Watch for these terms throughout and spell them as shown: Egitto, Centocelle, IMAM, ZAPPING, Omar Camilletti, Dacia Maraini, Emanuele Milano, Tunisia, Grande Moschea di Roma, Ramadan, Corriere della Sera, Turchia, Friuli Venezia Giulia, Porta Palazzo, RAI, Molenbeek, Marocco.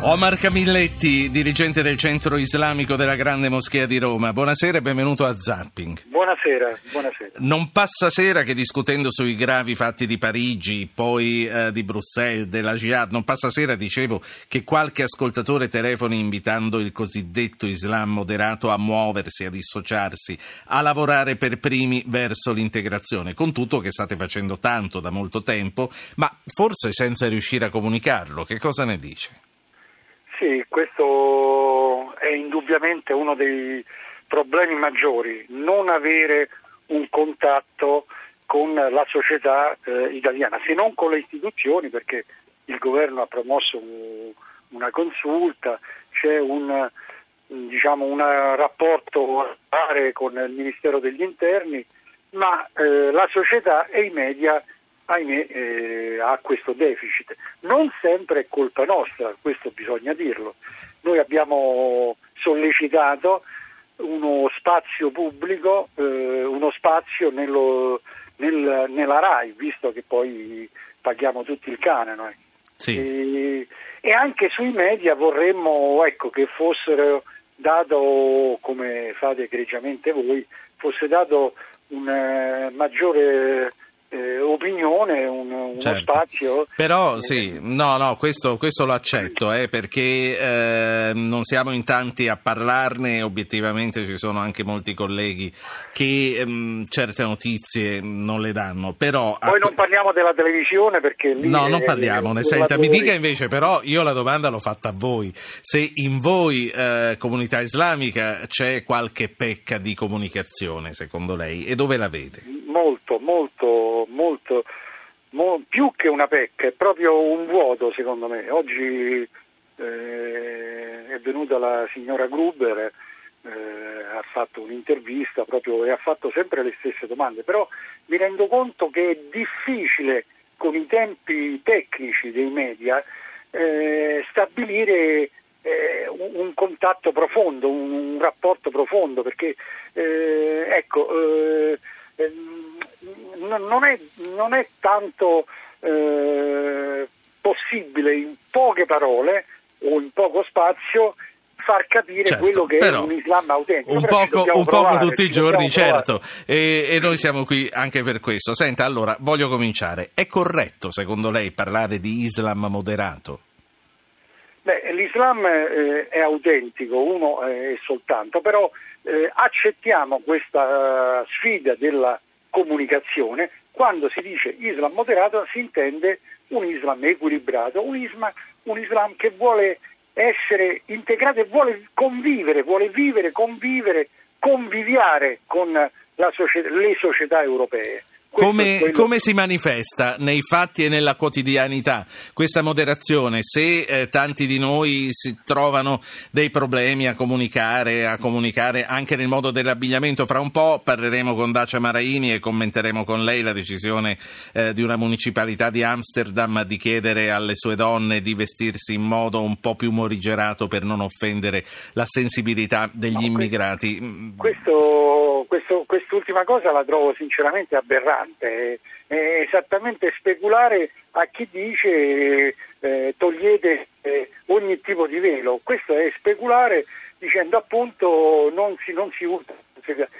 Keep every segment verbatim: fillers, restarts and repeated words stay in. Omar Camilletti, dirigente del Centro Islamico della Grande Moschea di Roma. Buonasera e benvenuto a Zapping. Buonasera, buonasera. Non passa sera che discutendo sui gravi fatti di Parigi, poi eh, di Bruxelles, della Jihad, non passa sera, dicevo, che qualche ascoltatore telefoni invitando il cosiddetto Islam moderato a muoversi, a dissociarsi, a lavorare per primi verso l'integrazione, con tutto che state facendo tanto da molto tempo, ma forse senza riuscire a comunicarlo. Che cosa ne dice? Sì, questo è indubbiamente uno dei problemi maggiori, non avere un contatto con la società eh, italiana, se non con le istituzioni, perché il governo ha promosso un, una consulta, c'è un diciamo un rapporto con il Ministero degli Interni, ma eh, la società e i media, ahimè, eh, ha questo deficit. Non sempre è colpa nostra, questo bisogna dirlo. Noi abbiamo sollecitato uno spazio pubblico, eh, uno spazio nello, nel, nella RAI, visto che poi paghiamo tutti il canone. Noi. Sì. E, e anche sui media vorremmo, ecco, che fossero dato, come fate egregiamente voi, fosse dato un eh, maggiore... Eh, opinione, un, uno certo. spazio. Però sì, no, no, questo, questo lo accetto, eh, perché eh, non siamo in tanti a parlarne, obiettivamente ci sono anche molti colleghi che ehm, certe notizie non le danno. Però poi a... non parliamo della televisione perché lì no, è, non parliamone. Senta, mi dica invece, però io la domanda l'ho fatta a voi: se in voi, eh, comunità islamica, c'è qualche pecca di comunicazione, secondo lei, e dove la vede? Molto, molto. Molto, mo, più che una pecca, è proprio un vuoto, secondo me. Oggi eh, è venuta la signora Gruber, eh, ha fatto un'intervista proprio e ha fatto sempre le stesse domande, però mi rendo conto che è difficile con i tempi tecnici dei media eh, stabilire eh, un, un contatto profondo, un, un rapporto profondo, perché eh, ecco eh, Non è, non è tanto eh, possibile in poche parole o in poco spazio far capire certo, quello che è un Islam autentico. Un poco, un provare, poco tutti i giorni, certo, e, e noi siamo qui anche per questo. Senta, allora, voglio cominciare. È corretto, secondo lei, parlare di Islam moderato? Beh, l'Islam eh, è autentico, uno è eh, soltanto, però eh, accettiamo questa sfida della comunicazione. Quando si dice Islam moderato si intende un Islam equilibrato, un Islam, un Islam che vuole essere integrato e vuole convivere, vuole vivere, convivere, conviviare con la società, le società europee. Come, come si manifesta nei fatti e nella quotidianità questa moderazione? Se eh, tanti di noi si trovano dei problemi a comunicare, a comunicare anche nel modo dell'abbigliamento, fra un po' parleremo con Dacia Maraini e commenteremo con lei la decisione eh, di una municipalità di Amsterdam di chiedere alle sue donne di vestirsi in modo un po' più morigerato per non offendere la sensibilità degli no, immigrati. Questo... Questo, quest'ultima cosa la trovo sinceramente aberrante, è, è esattamente speculare a chi dice eh, togliete eh, ogni tipo di velo, questo è speculare dicendo appunto non si, non si urta,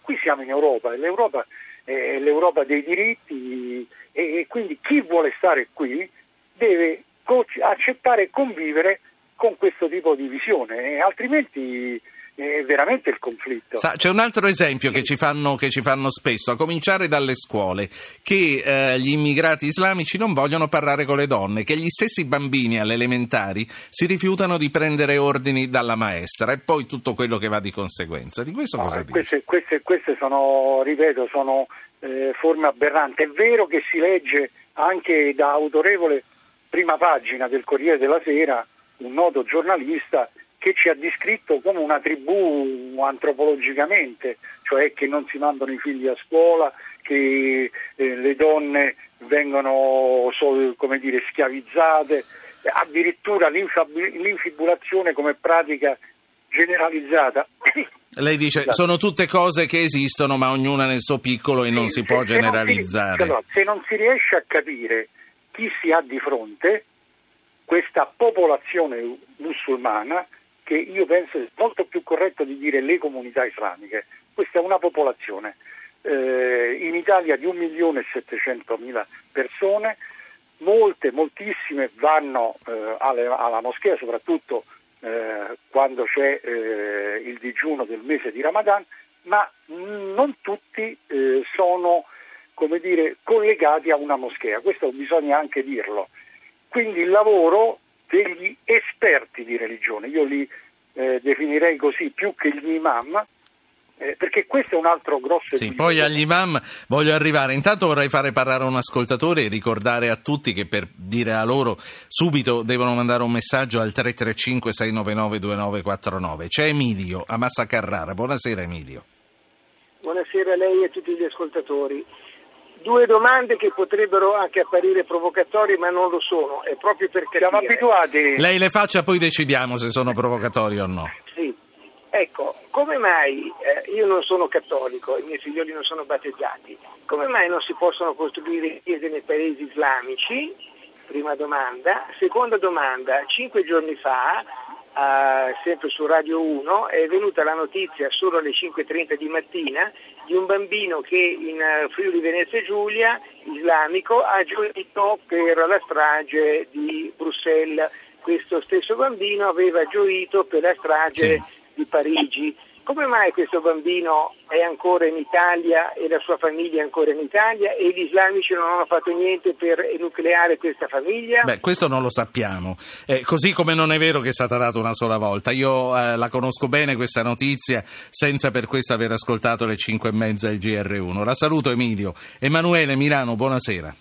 qui siamo in Europa, l'Europa è l'Europa dei diritti e, e quindi chi vuole stare qui deve co- accettare e convivere con questo tipo di visione, altrimenti... è veramente il conflitto. Sa, c'è un altro esempio che ci fanno, che ci fanno spesso, a cominciare dalle scuole, che eh, gli immigrati islamici non vogliono parlare con le donne, che gli stessi bambini alle elementari si rifiutano di prendere ordini dalla maestra e poi tutto quello che va di conseguenza. Di questo no, cosa dici? Queste, queste, queste sono, ripeto, sono eh, forme aberranti. È vero che si legge anche da autorevole prima pagina del Corriere della Sera, un noto giornalista che ci ha descritto come una tribù antropologicamente, cioè che non si mandano i figli a scuola, che eh, le donne vengono so, come dire, schiavizzate, addirittura l'infibulazione come pratica generalizzata. Lei dice esatto. Sono tutte cose che esistono, ma ognuna nel suo piccolo, e sì, non si se, può se generalizzare. Non si, se non si riesce a capire chi si ha di fronte, questa popolazione musulmana, che io penso è molto più corretto di dire le comunità islamiche, questa è una popolazione eh, in Italia di un milione e settecentomila persone, molte, moltissime vanno eh, alle, alla moschea, soprattutto Eh, quando c'è eh, il digiuno del mese di Ramadan, ma non tutti eh, sono, come dire, collegati a una moschea, questo bisogna anche dirlo. Quindi il lavoro degli esperti di religione, io li eh, definirei così più che gli imam, Eh, perché questo è un altro grosso... Sì, poi agli imam voglio arrivare. Intanto vorrei fare parlare un ascoltatore e ricordare a tutti che per dire a loro subito devono mandare un messaggio al tre tre cinque sei nove nove due nove quattro nove. C'è Emilio a Massa Carrara. Buonasera Emilio. Buonasera a lei e a tutti gli ascoltatori. Due domande che potrebbero anche apparire provocatorie, ma non lo sono. È proprio perché siamo abituati. Lei le faccia, poi decidiamo se sono provocatorie o no. Sì. Ecco, come mai, eh, io non sono cattolico, i miei figlioli non sono battezzati, come mai non si possono costruire chiese nei paesi islamici? Prima domanda. Seconda domanda, cinque giorni fa, eh, sempre su Radio uno, è venuta la notizia solo alle cinque e trenta di mattina di un bambino che in Friuli Venezia Giulia, islamico, ha gioito per la strage di Bruxelles. Questo stesso bambino aveva gioito per la strage... Sì. di Parigi. Come mai questo bambino è ancora in Italia e la sua famiglia è ancora in Italia e gli islamici non hanno fatto niente per enucleare questa famiglia? Beh, questo non lo sappiamo, eh, così come non è vero che è stata data una sola volta. Io eh, la conosco bene questa notizia, senza per questo aver ascoltato le cinque e mezza del G R uno. La saluto Emilio. Emanuele Milano, buonasera.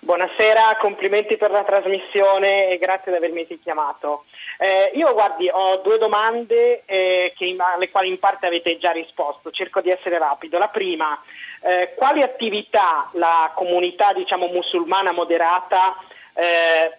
Buonasera, complimenti per la trasmissione e grazie di avermi chiamato. Eh, io guardi, ho due domande eh, che, alle quali in parte avete già risposto, cerco di essere rapido. La prima, eh, quali attività la comunità diciamo musulmana moderata eh,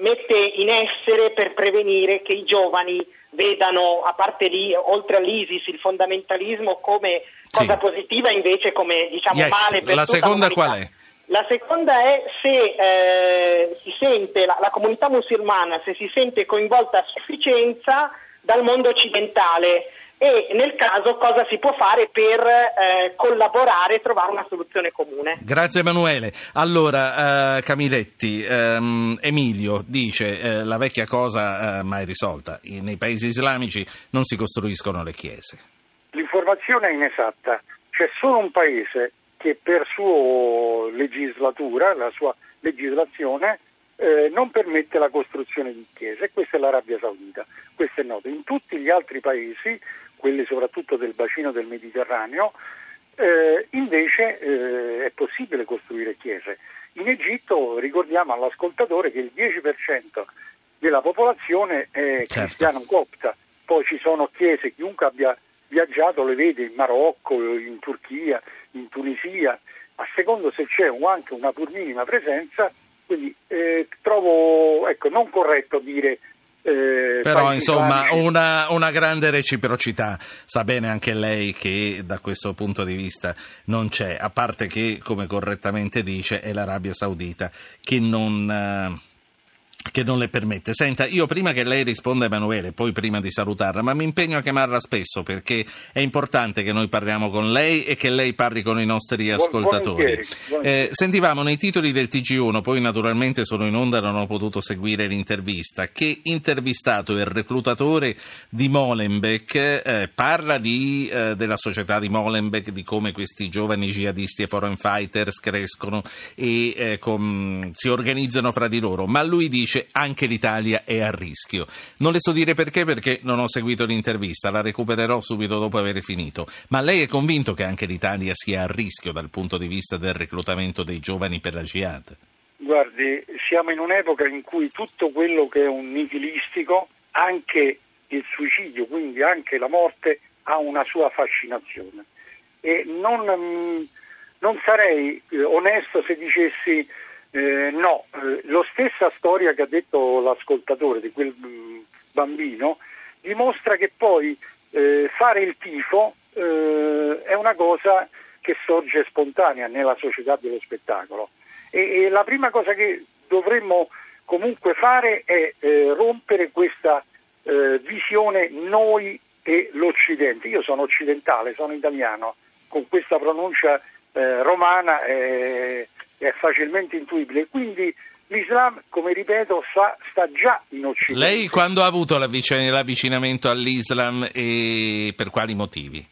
mette in essere per prevenire che i giovani vedano, a parte lì, oltre all'ISIS, il fondamentalismo come cosa sì. positiva, invece come diciamo yes. male per la tutta seconda l'umanità. Qual è? La seconda è se eh, si sente la, la comunità musulmana, se si sente coinvolta a sufficienza dal mondo occidentale e nel caso cosa si può fare per eh, collaborare e trovare una soluzione comune. Grazie Emanuele. Allora eh, Camilletti, ehm, Emilio dice eh, la vecchia cosa eh, mai risolta, I, nei paesi islamici non si costruiscono le chiese. L'informazione è inesatta, c'è solo un paese che per sua legislatura, la sua legislazione, eh, non permette la costruzione di chiese, questa è l'Arabia Saudita, questo è noto. In tutti gli altri paesi, quelli soprattutto del bacino del Mediterraneo, eh, invece eh, è possibile costruire chiese. In Egitto ricordiamo all'ascoltatore che il dieci per cento della popolazione è cristiana copta, poi ci sono chiese, chiunque abbia viaggiato le vede in Marocco, in Turchia, in Tunisia, a secondo se c'è anche una pur minima presenza, quindi eh, trovo ecco non corretto dire eh, però insomma una, una grande reciprocità, sa bene anche lei che da questo punto di vista non c'è, a parte che come correttamente dice è l'Arabia Saudita che non... Eh, che non le permette. Senta, io prima che lei risponda a Emanuele, poi prima di salutarla, ma mi impegno a chiamarla spesso perché è importante che noi parliamo con lei e che lei parli con i nostri ascoltatori. Buongiorno, buongiorno. Eh, sentivamo nei titoli del T G uno, poi naturalmente sono in onda, non ho potuto seguire l'intervista, che intervistato il reclutatore di Molenbeek eh, parla di, eh, della società di Molenbeek, di come questi giovani jihadisti e foreign fighters crescono e eh, com- si organizzano fra di loro, ma lui dice anche l'Italia è a rischio. Non le so dire perché, perché non ho seguito l'intervista, la recupererò subito dopo aver finito, ma lei è convinto che anche l'Italia sia a rischio dal punto di vista del reclutamento dei giovani per la jihad? Guardi, siamo in un'epoca in cui tutto quello che è un nihilistico, anche il suicidio, quindi anche la morte, ha una sua fascinazione e non, non sarei onesto se dicessi Eh, no, eh, la stessa storia che ha detto l'ascoltatore di quel mh, bambino dimostra che poi eh, fare il tifo eh, è una cosa che sorge spontanea nella società dello spettacolo. E, e la prima cosa che dovremmo comunque fare è eh, rompere questa eh, visione noi e l'Occidente. Io sono occidentale, sono italiano, con questa pronuncia eh, romana eh, è facilmente intuibile, quindi l'Islam, come ripeto, sta, sta già in Occidente. Lei quando ha avuto l'avvicinamento all'Islam e per quali motivi?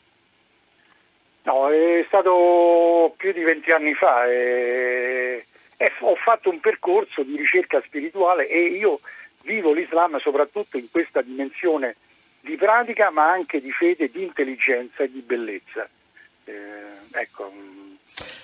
No, è stato più di venti anni fa, eh, eh, ho fatto un percorso di ricerca spirituale e io vivo l'Islam soprattutto in questa dimensione di pratica, ma anche di fede, di intelligenza e di bellezza. Eh, ecco.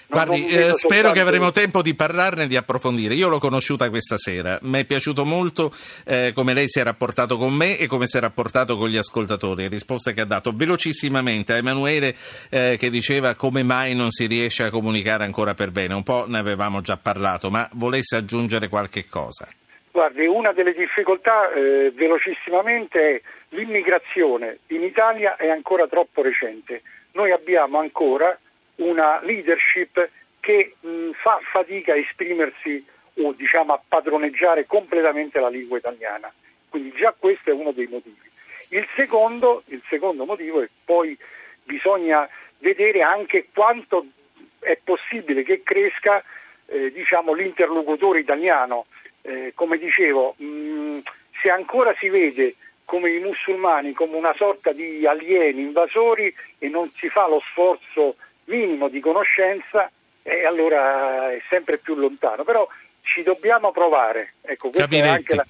Guardi, eh, spero che avremo tempo di parlarne e di approfondire. Io l'ho conosciuta questa sera, mi è piaciuto molto eh, come lei si è rapportato con me e come si è rapportato con gli ascoltatori, le risposte che ha dato velocissimamente a Emanuele eh, che diceva come mai non si riesce a comunicare ancora per bene. Un po' ne avevamo già parlato, ma volesse aggiungere qualche cosa? Guardi, una delle difficoltà eh, velocissimamente è l'immigrazione. In Italia è ancora troppo recente, noi abbiamo ancora una leadership che mh, fa fatica a esprimersi o diciamo a padroneggiare completamente la lingua italiana, quindi già questo è uno dei motivi. Il secondo, il secondo motivo è che poi bisogna vedere anche quanto è possibile che cresca eh, diciamo, l'interlocutore italiano, eh, come dicevo, mh, se ancora si vede come i musulmani come una sorta di alieni invasori e non si fa lo sforzo minimo di conoscenza, e eh, allora è sempre più lontano, però ci dobbiamo provare. Ecco, questa è anche la...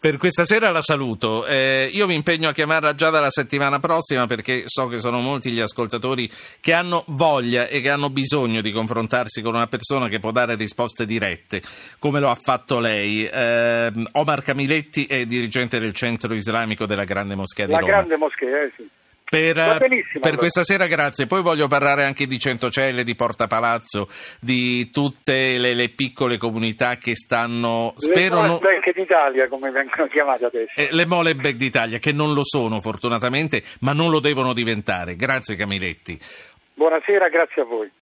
Per questa sera la saluto, eh, io mi impegno a chiamarla già dalla settimana prossima perché so che sono molti gli ascoltatori che hanno voglia e che hanno bisogno di confrontarsi con una persona che può dare risposte dirette, come lo ha fatto lei. Eh, Omar Camilletti è dirigente del centro islamico della Grande Moschea di Roma. La Grande Moschea, eh, sì. Per, per questa sera grazie, poi voglio parlare anche di Centocelle, di Porta Palazzo, di tutte le, le piccole comunità che stanno, spero, le Molenbeek non... d'Italia, come vengono chiamate adesso, eh, le Molenbeek d'Italia, che non lo sono fortunatamente, ma non lo devono diventare. Grazie Camilletti. Buonasera, grazie a voi.